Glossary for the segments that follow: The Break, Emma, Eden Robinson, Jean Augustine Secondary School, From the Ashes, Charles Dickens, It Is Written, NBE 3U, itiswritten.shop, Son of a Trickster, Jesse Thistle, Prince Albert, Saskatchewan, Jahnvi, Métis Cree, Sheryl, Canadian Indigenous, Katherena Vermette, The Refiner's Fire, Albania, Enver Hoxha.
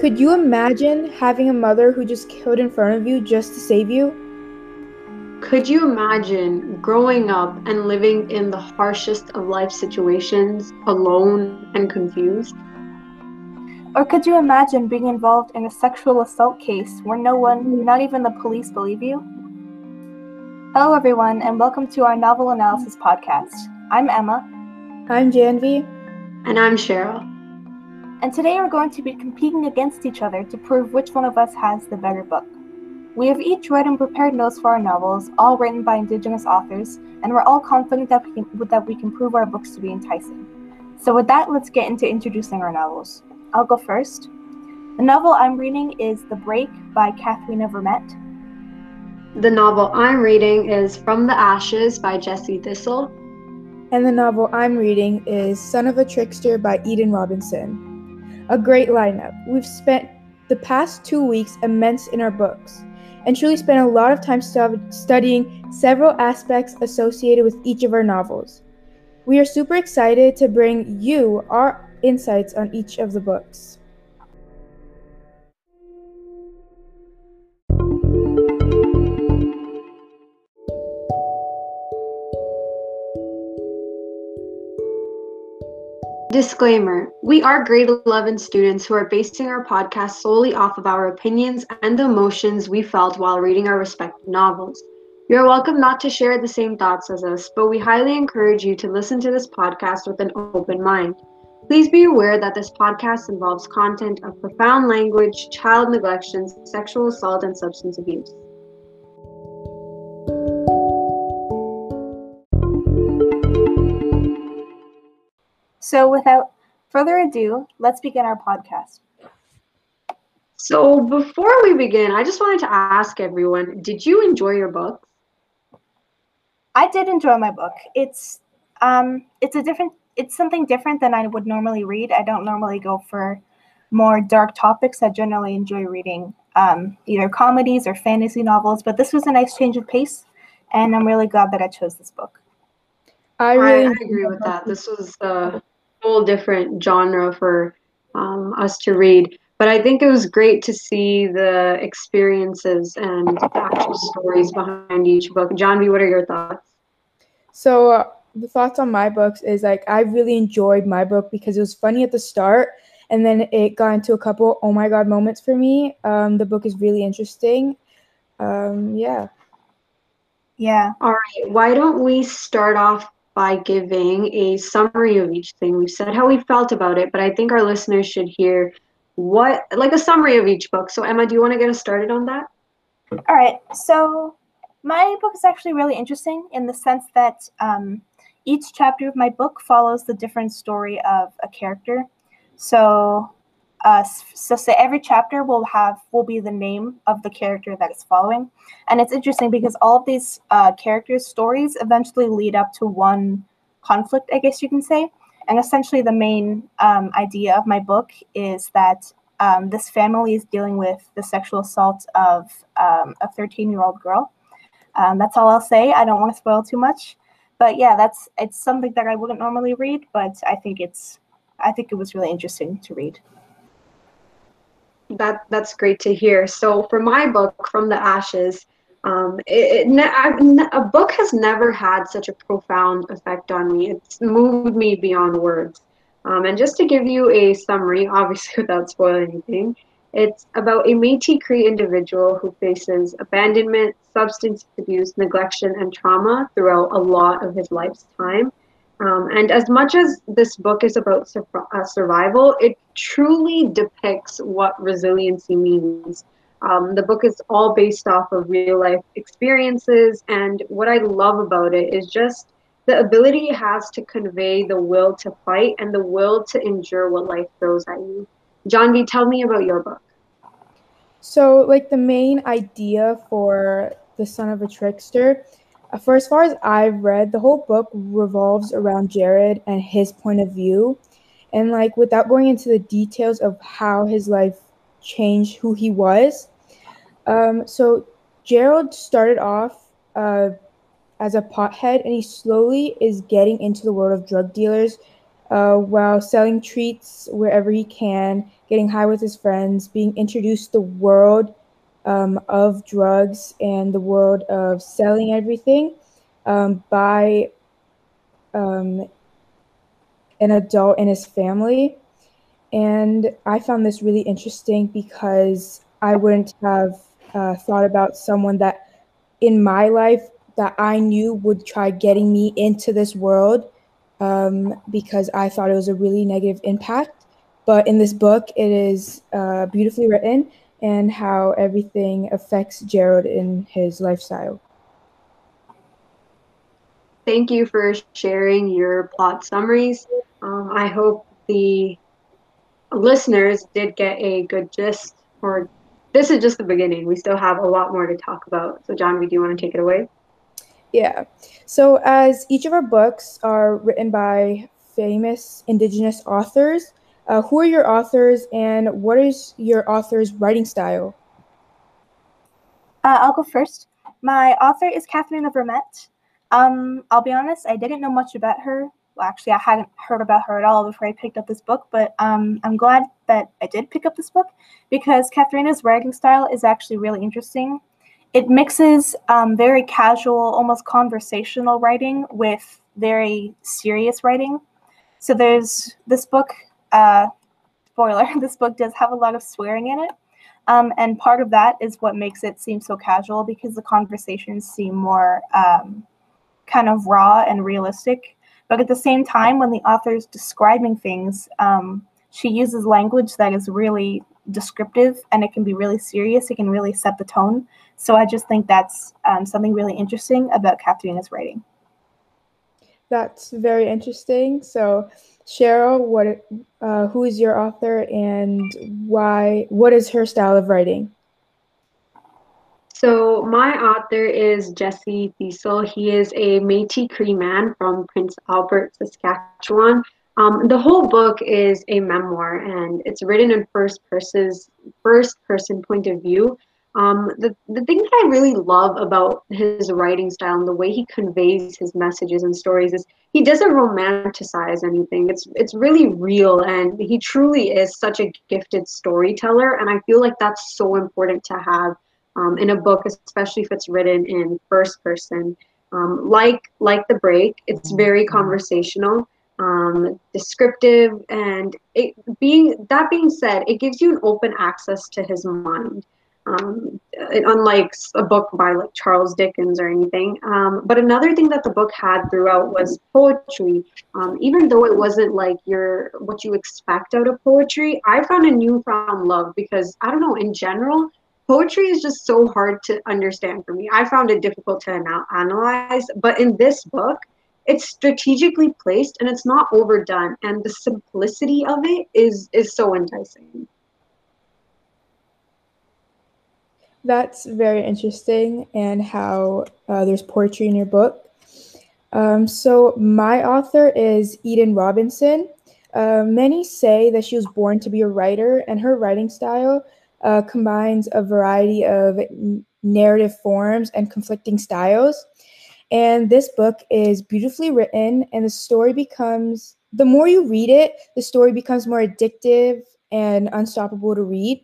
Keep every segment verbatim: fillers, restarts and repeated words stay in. Could you imagine having a mother who just killed in front of you just to save you? Could you imagine growing up and living in the harshest of life situations, alone and confused? Or could you imagine being involved in a sexual assault case where no one, not even the police, believe you? Hello everyone, and welcome to our Novel Analysis podcast. I'm Emma. I'm Jahnvi. And I'm Sheryl. And today we're going to be competing against each other to prove which one of us has the better book. We have each read and prepared notes for our novels, all written by Indigenous authors, and we're all confident that we can, that we can prove our books to be enticing. So with that, let's get into introducing our novels. I'll go first. The novel I'm reading is The Break by Katherena Vermette. The novel I'm reading is From the Ashes by Jesse Thistle. And the novel I'm reading is Son of a Trickster by Eden Robinson. A great lineup. We've spent the past two weeks immersed in our books and truly spent a lot of time stu- studying several aspects associated with each of our novels. We are super excited to bring you our insights on each of the books. Disclaimer, we are grade eleven students who are basing our podcast solely off of our opinions and the emotions we felt while reading our respective novels. You're welcome not to share the same thoughts as us, but we highly encourage you to listen to this podcast with an open mind. Please be aware that this podcast involves content of profound language, child neglection, sexual assault, and substance abuse. So without further ado, let's begin our podcast. So before we begin, I just wanted to ask everyone, did you enjoy your book? I did enjoy my book. It's um, it's a different, it's something different than I would normally read. I don't normally go for more dark topics. I generally enjoy reading um, either comedies or fantasy novels, but this was a nice change of pace, and I'm really glad that I chose this book. I really I agree with that. This was a whole different genre for um, us to read, but I think it was great to see the experiences and the actual stories behind each book. Jahnvi, what are your thoughts? So uh, the thoughts on my books is like I really enjoyed my book because it was funny at the start, and then it got into a couple oh my god moments for me. Um, the book is really interesting. Um, yeah. Yeah. All right. Why don't we start off by giving a summary of each thing. We've said how we felt about it, but I think our listeners should hear what, like a summary of each book. So Emma, do you want to get us started on that? All right. So my book is actually really interesting in the sense that um, each chapter of my book follows the different story of a character. So, uh, so say every chapter will have will be the name of the character that it's following. And it's interesting because all of these uh, characters' stories eventually lead up to one conflict, I guess you can say. And essentially the main um, idea of my book is that um, this family is dealing with the sexual assault of um, a thirteen-year-old girl. Um, that's all I'll say. I don't want to spoil too much. But yeah, that's it's something that I wouldn't normally read, but I think it's I think it was really interesting to read. That that's great to hear. So for my book, From the Ashes, um, it, it, I, a book has never had such a profound effect on me. It's moved me beyond words. Um, and just to give you a summary, obviously without spoiling anything, it's about a Métis Cree individual who faces abandonment, substance abuse, neglection, and trauma throughout a lot of his life's time. Um, and as much as this book is about sur- uh, survival, it truly depicts what resiliency means. Um, the book is all based off of real life experiences, and what I love about it is just the ability it has to convey the will to fight and the will to endure what life throws at you. Jahnvi, tell me about your book. So, like, the main idea for The Son of a Trickster, for as far as I've read, the whole book revolves around Jared and his point of view. And like without going into the details of how his life changed who he was. Um, so Jared started off uh, as a pothead, and he slowly is getting into the world of drug dealers uh, while selling treats wherever he can, getting high with his friends, being introduced to the world um, of drugs and the world of selling everything um, by um, an adult in his family. And I found this really interesting because I wouldn't have uh, thought about someone that in my life that I knew would try getting me into this world um, because I thought it was a really negative impact. But in this book, it is uh, beautifully written and how everything affects Gerald in his lifestyle. Thank you for sharing your plot summaries. Um, I hope the listeners did get a good gist, or this is just the beginning. We still have a lot more to talk about. So Jahnvi, do you want to take it away? Yeah. So as each of our books are written by famous Indigenous authors, uh, who are your authors and what is your author's writing style? Uh, I'll go first. My author is Katherena Vermette. Um, I'll be honest, I didn't know much about her. Well, actually, I hadn't heard about her at all before I picked up this book, but um, I'm glad that I did pick up this book because Katherena's writing style is actually really interesting. It mixes um, very casual, almost conversational writing with very serious writing. So there's this book, uh, spoiler, this book does have a lot of swearing in it. Um, and part of that is what makes it seem so casual because the conversations seem more um, kind of raw and realistic. But at the same time, when the author is describing things, um, she uses language that is really descriptive and it can be really serious. It can really set the tone. So I just think that's um, something really interesting about Katherena's writing. That's very interesting. So Sheryl, what, uh, who is your author and why? What is her style of writing? So my author is Jesse Thistle. He is a Métis Cree man from Prince Albert, Saskatchewan. Um, the whole book is a memoir, and it's written in first person's first person point of view. Um, the, the thing that I really love about his writing style and the way he conveys his messages and stories is he doesn't romanticize anything. It's, it's really real, and he truly is such a gifted storyteller, and I feel like that's so important to have Um, in a book, especially if it's written in first person. Um, like like The Break, it's very conversational, um, descriptive, and it being that being said, it gives you an open access to his mind, um, it, unlike a book by like Charles Dickens or anything. Um, but another thing that the book had throughout was poetry. Um, even though it wasn't like your what you expect out of poetry, I found a newfound love because I don't know, in general, poetry is just so hard to understand for me. I found it difficult to an- analyze, but in this book, it's strategically placed and it's not overdone. And the simplicity of it is, is so enticing. That's very interesting and how uh, there's poetry in your book. Um, so my author is Eden Robinson. Uh, many say that she was born to be a writer, and her writing style Uh, combines a variety of n- narrative forms and conflicting styles. And this book is beautifully written, and the story becomes, the more you read it, the story becomes more addictive and unstoppable to read.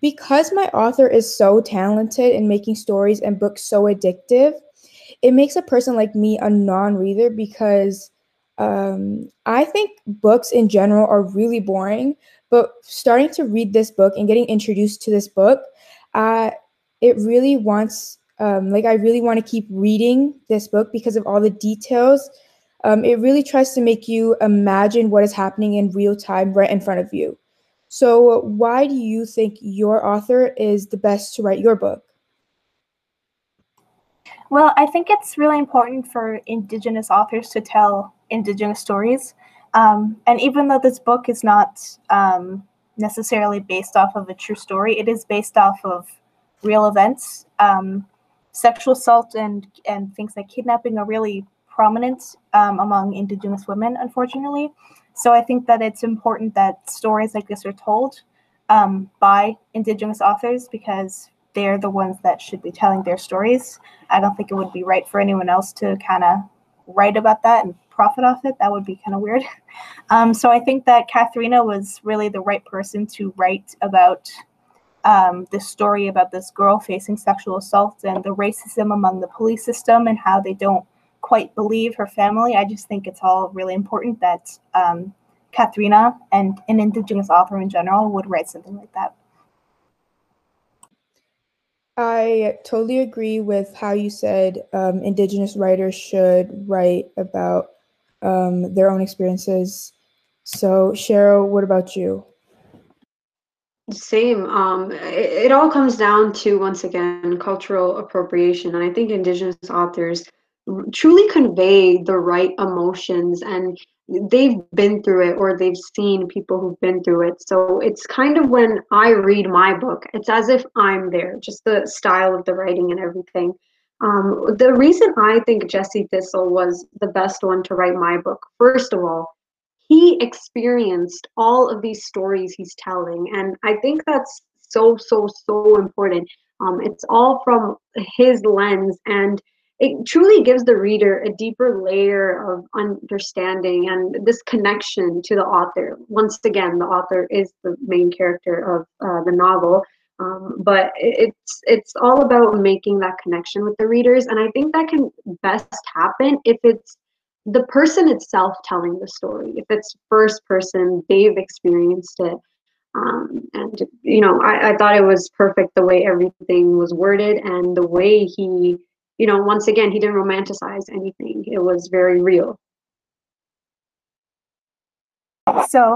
Because my author is so talented in making stories and books so addictive, it makes a person like me a non-reader because um, I think books in general are really boring. But starting to read this book and getting introduced to this book, uh, it really wants, um, like I really want to keep reading this book because of all the details. Um, it really tries to make you imagine what is happening in real time right in front of you. So why do you think your author is the best to write your book? Well, I think it's really important for Indigenous authors to tell Indigenous stories. Um, and even though this book is not um, necessarily based off of a true story, it is based off of real events. Um, sexual assault and, and things like kidnapping are really prominent um, among Indigenous women, unfortunately. So I think that it's important that stories like this are told um, by Indigenous authors because they're the ones that should be telling their stories. I don't think it would be right for anyone else to kind of write about that and profit off it. That would be kind of weird. Um, so I think that Katherena was really the right person to write about um, this story about this girl facing sexual assault and the racism among the police system and how they don't quite believe her family. I just think it's all really important that um, Katherena and an Indigenous author in general would write something like that. I totally agree with how you said um, Indigenous writers should write about um, their own experiences. So Sheryl, what about you? Same. Um, it, it all comes down to, once again, cultural appropriation. And I think Indigenous authors truly convey the right emotions, and they've been through it, or they've seen people who've been through it. So it's kind of, when I read my book, it's as if I'm there, just the style of the writing and everything. Um, the reason I think Jesse Thistle was the best one to write my book, first of all, he experienced all of these stories he's telling. And I think that's so, so, so important. Um, it's all from his lens, and it truly gives the reader a deeper layer of understanding and this connection to the author. Once again, the author is the main character of uh, the novel, um, but it's it's all about making that connection with the readers. And I think that can best happen if it's the person itself telling the story, if it's first person, they've experienced it. Um, and, you know, I, I thought it was perfect the way everything was worded, and the way he, you know, once again, he didn't romanticize anything. It was very real. So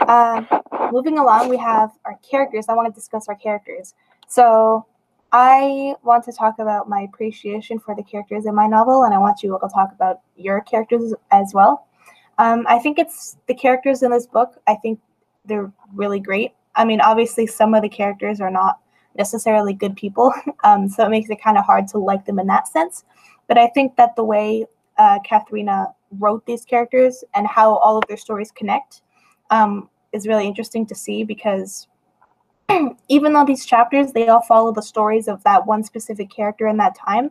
uh, moving along, we have our characters. I want to discuss our characters. So I want to talk about my appreciation for the characters in my novel, and I want you all to talk about your characters as well. Um, I think it's the characters in this book, I think they're really great. I mean, obviously, some of the characters are not necessarily good people, um, so it makes it kind of hard to like them in that sense. But I think that the way uh, Katherena wrote these characters and how all of their stories connect um, is really interesting to see, because even though these chapters, they all follow the stories of that one specific character in that time,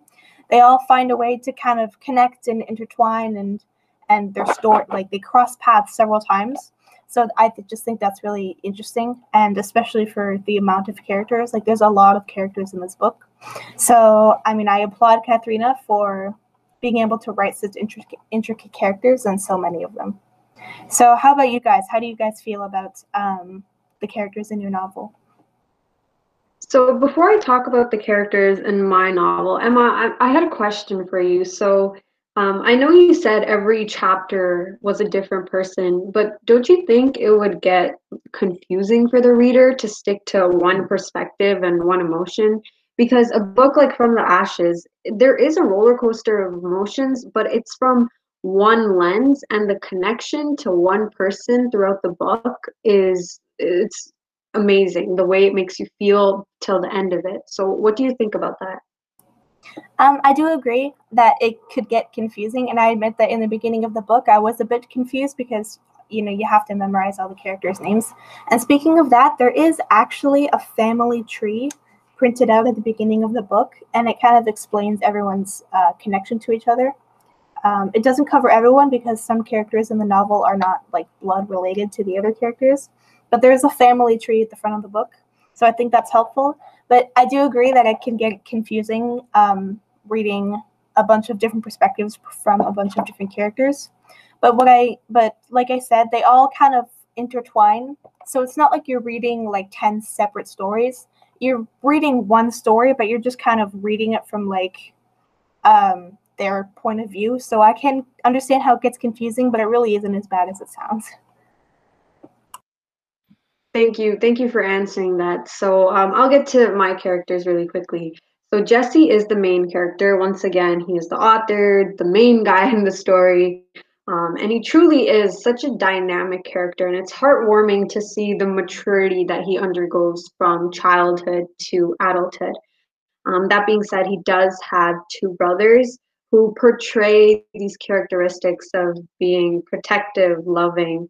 they all find a way to kind of connect and intertwine, and and their story, like they cross paths several times. So I just think that's really interesting, and especially for the amount of characters. Like, there's a lot of characters in this book. So, I mean, I applaud Katherena for being able to write such intricate, intricate characters and so many of them. So how about you guys? How do you guys feel about um, the characters in your novel? So before I talk about the characters in my novel, Emma, I, I had a question for you. So. Um, I know you said every chapter was a different person, but don't you think it would get confusing for the reader to stick to one perspective and one emotion? Because a book like From the Ashes, there is a roller coaster of emotions, but it's from one lens, and the connection to one person throughout the book is, it's amazing, the way it makes you feel till the end of it. So what do you think about that? Um, I do agree that it could get confusing, and I admit that in the beginning of the book I was a bit confused, because, you know, you have to memorize all the characters' names. And speaking of that, there is actually a family tree printed out at the beginning of the book, and it kind of explains everyone's uh, connection to each other. Um, it doesn't cover everyone, because some characters in the novel are not, like, blood related to the other characters, but there's a family tree at the front of the book, so I think that's helpful. But I do agree that it can get confusing um, reading a bunch of different perspectives from a bunch of different characters. But what I, but like I said, they all kind of intertwine. So it's not like you're reading like ten separate stories. You're reading one story, but you're just kind of reading it from like um, their point of view. So I can understand how it gets confusing, but it really isn't as bad as it sounds. Thank you. Thank you for answering that. So um, I'll get to my characters really quickly. So Jesse is the main character. Once again, he is the author, the main guy in the story. Um, and he truly is such a dynamic character. And it's heartwarming to see the maturity that he undergoes from childhood to adulthood. Um, that being said, he does have two brothers who portray these characteristics of being protective, loving,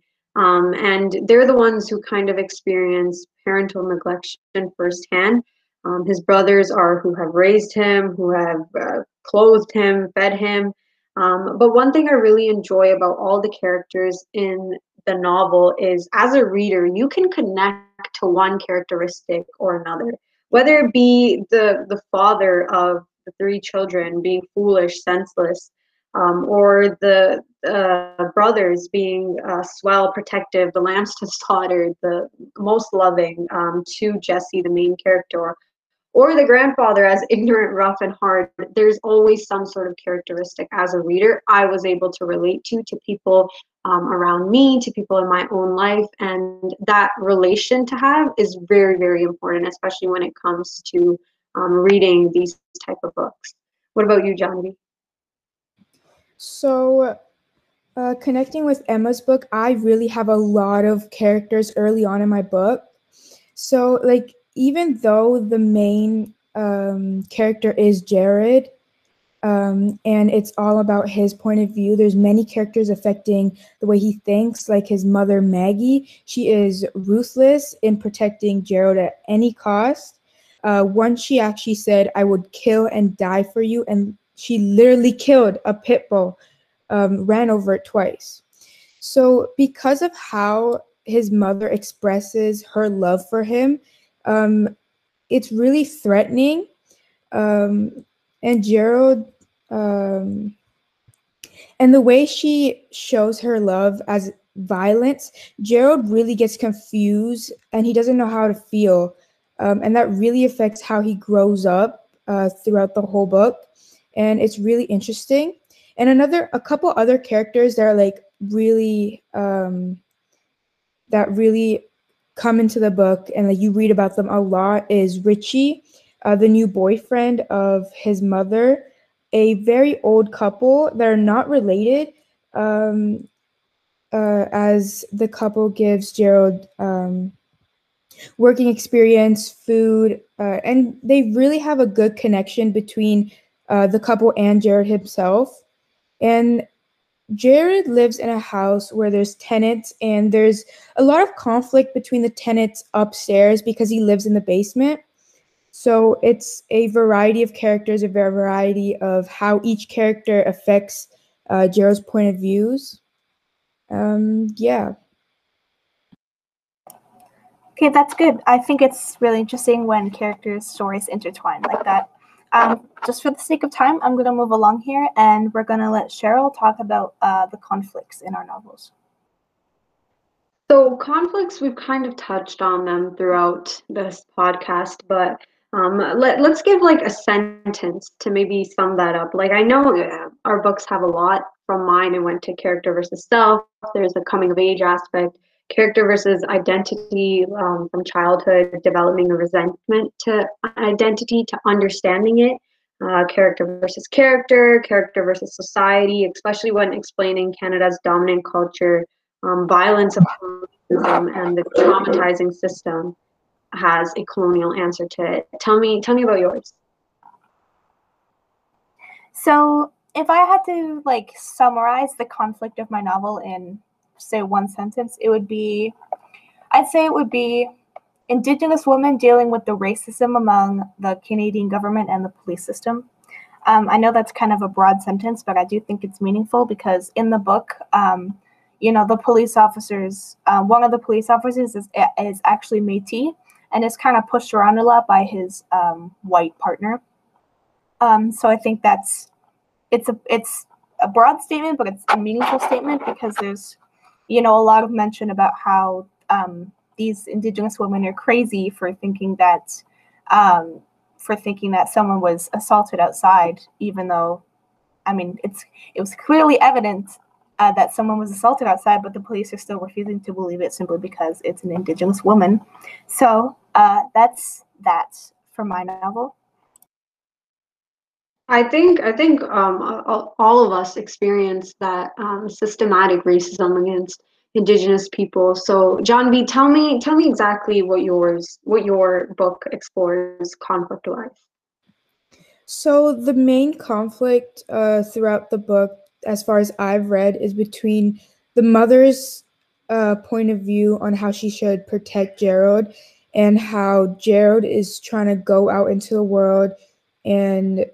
Um, and they're the ones who kind of experience parental neglection firsthand. Um, his brothers are who have raised him, who have uh, clothed him, fed him, Um, but one thing I really enjoy about all the characters in the novel is, as a reader, you can connect to one characteristic or another, whether it be the, the father of the three children being foolish, senseless, um, or the uh, brothers being uh, swell, protective, the lambs to slaughter, the most loving um, to Jesse, the main character, or the grandfather as ignorant, rough, and hard. There's always some sort of characteristic as a reader I was able to relate to, to people um, around me, to people in my own life. And that relation to have is very, very important, especially when it comes to um, reading these type of books. What about you, Jahnvi? So uh, connecting with Emma's book, I really have a lot of characters early on in my book. So like, even though the main um, character is Jared, um, and it's all about his point of view, there's many characters affecting the way he thinks, like his mother, Maggie. She is ruthless in protecting Jared at any cost. Uh, once she actually said, "I would kill and die for you," and she literally killed a pit bull, um, ran over it twice. So because of how his mother expresses her love for him, Um, it's really threatening, um, and Gerald, um, and the way she shows her love as violence, Gerald really gets confused and he doesn't know how to feel, um, and that really affects how he grows up uh, throughout the whole book, and it's really interesting. And another, a couple other characters that are like really, um, that really come into the book and like you read about them a lot is Richie, uh, the new boyfriend of his mother, a very old couple that are not related, um, uh, as the couple gives Gerald um, working experience, food, uh, and they really have a good connection between uh, the couple and Jared himself. And Jared lives in a house where there's tenants, and there's a lot of conflict between the tenants upstairs because he lives in the basement. So it's a variety of characters, a variety of how each character affects uh, Jared's point of views. Um, yeah. Okay, that's good. I think it's really interesting when characters' stories intertwine like that. Um, just for the sake of time, I'm going to move along here, and we're going to let Sheryl talk about uh, the conflicts in our novels. So conflicts, we've kind of touched on them throughout this podcast, but um, let, let's give like a sentence to maybe sum that up. Like, I know our books have a lot. From mine, I went to character versus self. There's the coming of age aspect, character versus identity, um, from childhood, developing a resentment to identity to understanding it, uh, character versus character, character versus society, especially when explaining Canada's dominant culture, um, violence of colonialism, and the traumatizing system has a colonial answer to it. Tell me, tell me about yours. So if I had to like summarize the conflict of my novel in, say, one sentence, it would be, I'd say it would be Indigenous women dealing with the racism among the Canadian government and the police system. Um, I know that's kind of a broad sentence, but I do think it's meaningful because in the book, um, you know, the police officers, uh, one of the police officers is, is actually Métis and is kind of pushed around a lot by his um, white partner. Um, so I think that's, it's a, it's a broad statement, but it's a meaningful statement because there's, you know, a lot of mention about how um, these Indigenous women are crazy for thinking that um, for thinking that someone was assaulted outside, even though, I mean, it's it was clearly evident uh, that someone was assaulted outside, but the police are still refusing to believe it simply because it's an Indigenous woman. So uh, that's that for my novel. I think I think um, all of us experience that um, systematic racism against Indigenous people. So, Jahnvi, tell me tell me exactly what yours what your book explores conflict-wise. So, the main conflict uh, throughout the book, as far as I've read, is between the mother's uh, point of view on how she should protect Gerald, and how Gerald is trying to go out into the world and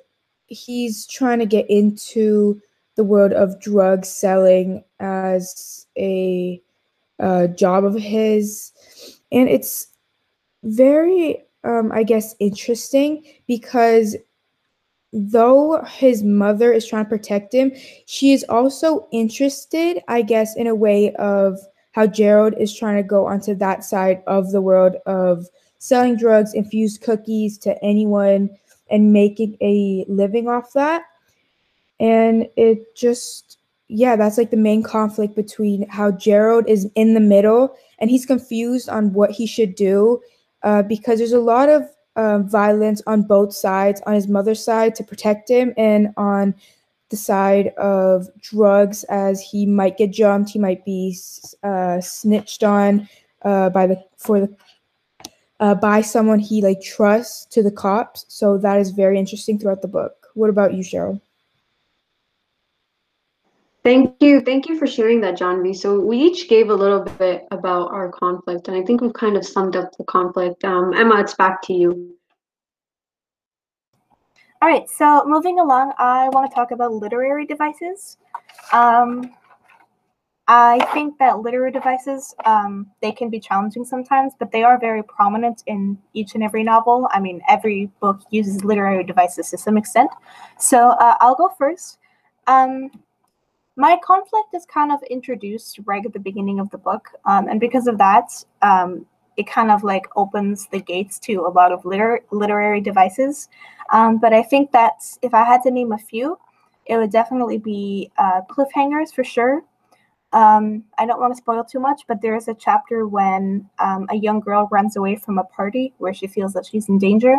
he's trying to get into the world of drug selling as a uh, job of his. And it's very, um, I guess, interesting because though his mother is trying to protect him, she is also interested, I guess, in a way of how Gerald is trying to go onto that side of the world of selling drugs, infused cookies to anyone, and making a living off that. And it just, yeah, that's like the main conflict between how Gerald is in the middle and he's confused on what he should do uh, because there's a lot of uh, violence on both sides, on his mother's side to protect him and on the side of drugs as he might get jumped, he might be uh, snitched on uh, by the for the uh, by someone he like trusts to the cops. So that is very interesting throughout the book. What about you, Sheryl? Thank you. Thank you for sharing that, Jahnvi. So we each gave a little bit about our conflict, and I think we've kind of summed up the conflict. Um, Emma, it's back to you. All right, so moving along, I want to talk about literary devices. Um, I think that literary devices, um, they can be challenging sometimes, but they are very prominent in each and every novel. I mean, every book uses literary devices to some extent. So uh, I'll go first. Um, my conflict is kind of introduced right at the beginning of the book, um, and because of that, um, it kind of like opens the gates to a lot of liter literary devices. Um, but I think that if I had to name a few, it would definitely be uh, cliffhangers for sure. Um, I don't want to spoil too much, but there is a chapter when um, a young girl runs away from a party where she feels that she's in danger,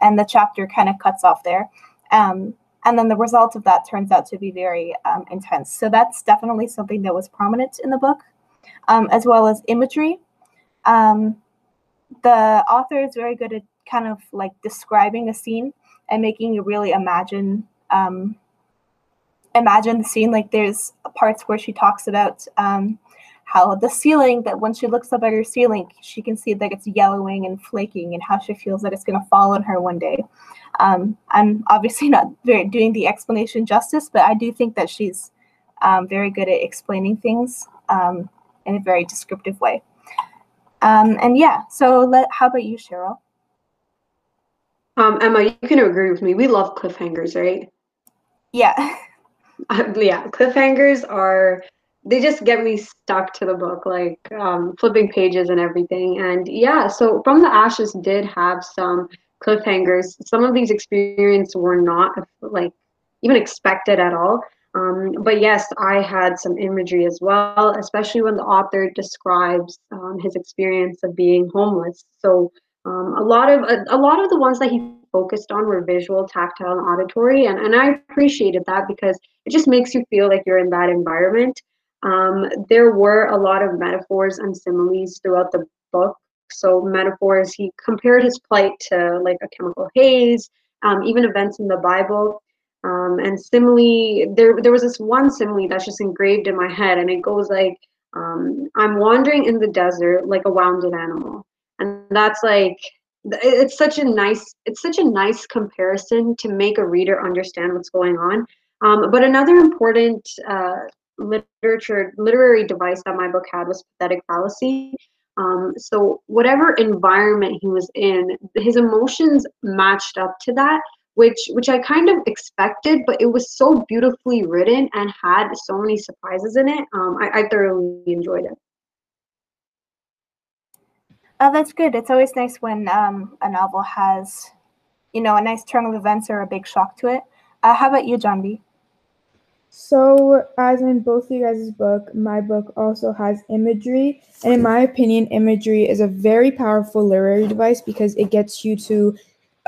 and the chapter kind of cuts off there. Um, and then the result of that turns out to be very um, intense. So that's definitely something that was prominent in the book, um, as well as imagery. Um, the author is very good at kind of like describing a scene and making you really imagine um, imagine the scene. Like there's parts where she talks about um, how the ceiling, that when she looks up at her ceiling, she can see that it's yellowing and flaking and how she feels that it's going to fall on her one day. Um, I'm obviously not very doing the explanation justice, but I do think that she's um, very good at explaining things um, in a very descriptive way. Um, and yeah, so let, how about you, Sheryl? Um, Emma, you can agree with me. We love cliffhangers, right? Yeah. Um, yeah, cliffhangers are, they just get me stuck to the book, like um, flipping pages and everything. And yeah, so From the Ashes did have some cliffhangers. Some of these experiences were not like even expected at all. Um, but yes, I had some imagery as well, especially when the author describes um, his experience of being homeless. So um, a lot of a, a lot of the ones that he focused on were visual, tactile, and auditory, and, and I appreciated that because it just makes you feel like you're in that environment. Um, there were a lot of metaphors and similes throughout the book. So metaphors, he compared his plight to like a chemical haze, um, even events in the Bible. Um, and simile, there, there was this one simile that's just engraved in my head, and it goes like, um, I'm wandering in the desert like a wounded animal. And that's like, it's such a nice, it's such a nice comparison to make a reader understand what's going on. Um, but another important uh, literature, literary device that my book had was pathetic fallacy. Um, so whatever environment he was in, his emotions matched up to that. Which, which I kind of expected, but it was so beautifully written and had so many surprises in it. Um, I, I thoroughly enjoyed it. Oh, that's good. It's always nice when um, a novel has, you know, a nice turn of events or a big shock to it. Uh, how about you, Jahnvi? So, as in both of you guys' book, my book also has imagery. And in my opinion, imagery is a very powerful literary device because it gets you to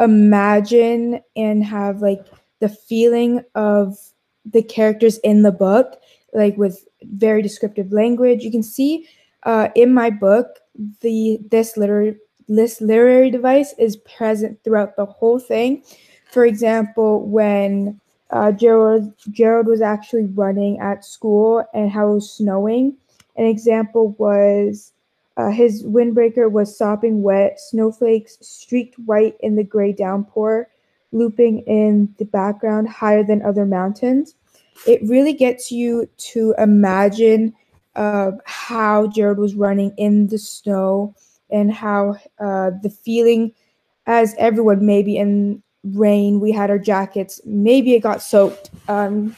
imagine and have like the feeling of the characters in the book, like with very descriptive language. You can see uh, in my book, the this literary this literary device is present throughout the whole thing. For example, when uh, Gerald Gerald was actually running at school and how it was snowing. An example was, Uh, his windbreaker was sopping wet, snowflakes streaked white in the gray downpour, looping in the background higher than other mountains. it really gets you to imagine uh, how Jared was running in the snow and how uh, the feeling, as everyone, maybe in rain, we had our jackets, maybe it got soaked, um,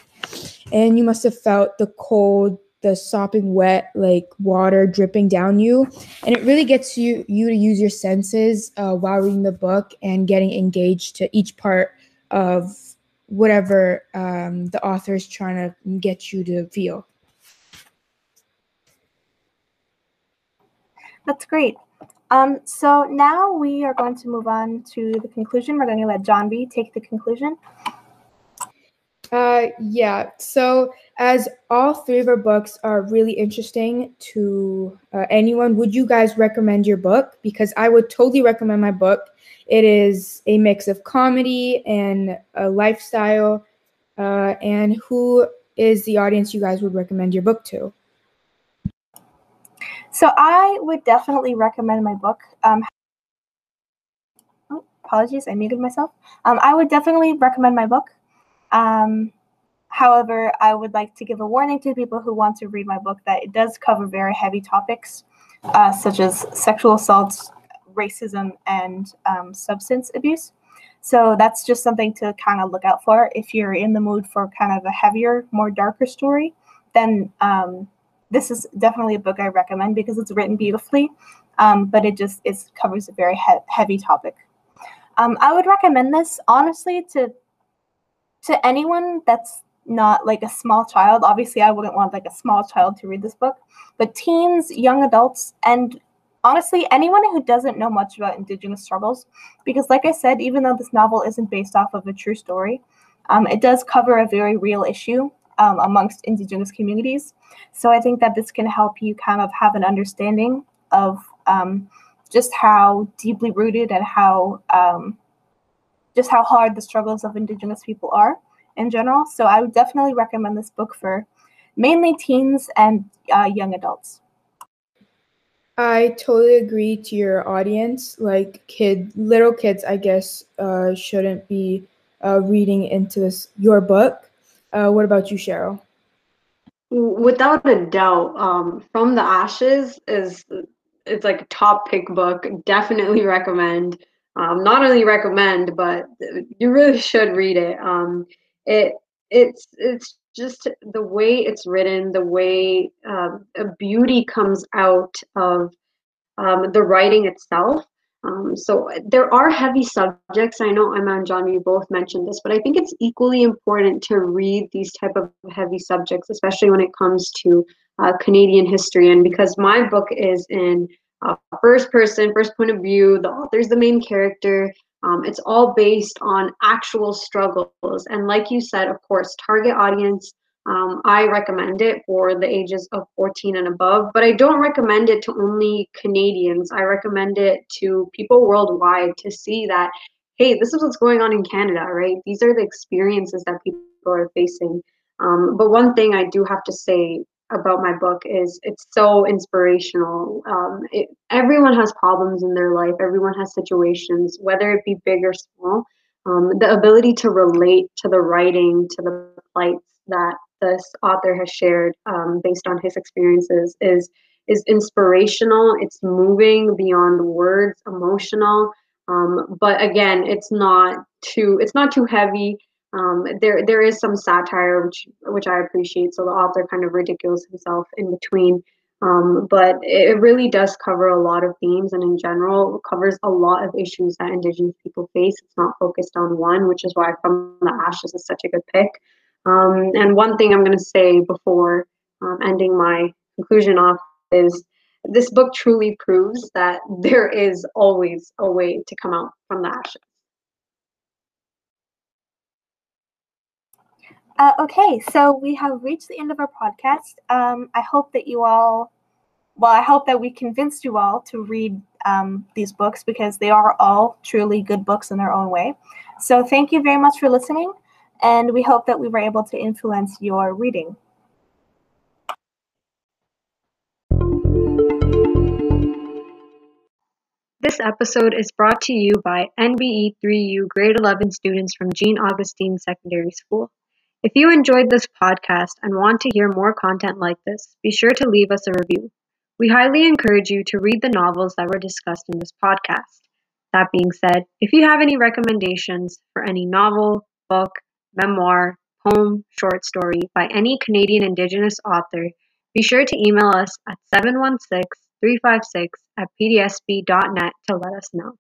and you must have felt the cold, the sopping wet, like water dripping down you. And it really gets you you to use your senses uh, while reading the book and getting engaged to each part of whatever um, the author is trying to get you to feel. That's great. Um, so now we are going to move on to the conclusion. We're going to let Jahnvi take the conclusion. Uh, yeah, so as all three of our books are really interesting to uh, anyone, would you guys recommend your book? Because I would totally recommend my book. It is a mix of comedy and a lifestyle. Uh, and who is the audience you guys would recommend your book to? So I would definitely recommend my book. Um, oh, apologies, I muted myself. Um, I would definitely recommend my book. Um, however, I would like to give a warning to people who want to read my book that it does cover very heavy topics, uh, such as sexual assault, racism, and um, substance abuse. So that's just something to kind of look out for. If you're in the mood for kind of a heavier, more darker story, then um, this is definitely a book I recommend because it's written beautifully, um, but it just it covers a very he heavy topic. Um, I would recommend this, honestly, to To anyone that's not like a small child. Obviously, I wouldn't want like a small child to read this book, but teens, young adults, and honestly, anyone who doesn't know much about Indigenous struggles, because like I said, even though this novel isn't based off of a true story, um, it does cover a very real issue um, amongst Indigenous communities. So I think that this can help you kind of have an understanding of um, just how deeply rooted and how um, just how hard the struggles of Indigenous people are in general. So I would definitely recommend this book for mainly teens and uh, young adults. I totally agree to your audience. Like kid, little kids, I guess, uh, shouldn't be uh, reading into this, your book. Uh, what about you, Sheryl? Without a doubt, um, From the Ashes is, it's like a top pick book. Definitely recommend. Um, not only recommend, but you really should read it. Um, it it's it's just the way it's written, the way uh, a beauty comes out of um, the writing itself. Um, so there are heavy subjects. I know Emma and Jahnvi, you both mentioned this, but I think it's equally important to read these type of heavy subjects, especially when it comes to uh, Canadian history. And because my book is in Uh, first person, first point of view, the author's the main character. Um, it's all based on actual struggles. And like you said, of course, target audience, um, I recommend it for the ages of fourteen and above, but I don't recommend it to only Canadians. I recommend it to people worldwide to see that, hey, this is what's going on in Canada, right? These are the experiences that people are facing. Um, but one thing I do have to say about my book is it's so inspirational. Um, it, everyone has problems in their life. Everyone has situations, whether it be big or small. Um, the ability to relate to the writing, to the plights that this author has shared um, based on his experiences is, is inspirational. It's moving beyond words, emotional. Um, but again, it's not too, it's not too heavy. Um, there, there is some satire, which, which I appreciate. So the author kind of ridicules himself in between. Um, but it really does cover a lot of themes, and in general covers a lot of issues that Indigenous people face. It's not focused on one, which is why From the Ashes is such a good pick. Um, and one thing I'm going to say before um, ending my conclusion off is this book truly proves that there is always a way to come out from the ashes. Uh, okay, so we have reached the end of our podcast. Um, I hope that you all, well, I hope that we convinced you all to read um, these books, because they are all truly good books in their own way. So thank you very much for listening, and we hope that we were able to influence your reading. This episode is brought to you by N B E three U grade eleven students from Jean Augustine Secondary School. If you enjoyed this podcast and want to hear more content like this, be sure to leave us a review. We highly encourage you to read the novels that were discussed in this podcast. That being said, if you have any recommendations for any novel, book, memoir, poem, short story by any Canadian Indigenous author, be sure to email us at seven one six, three five six at p d s b dot net to let us know.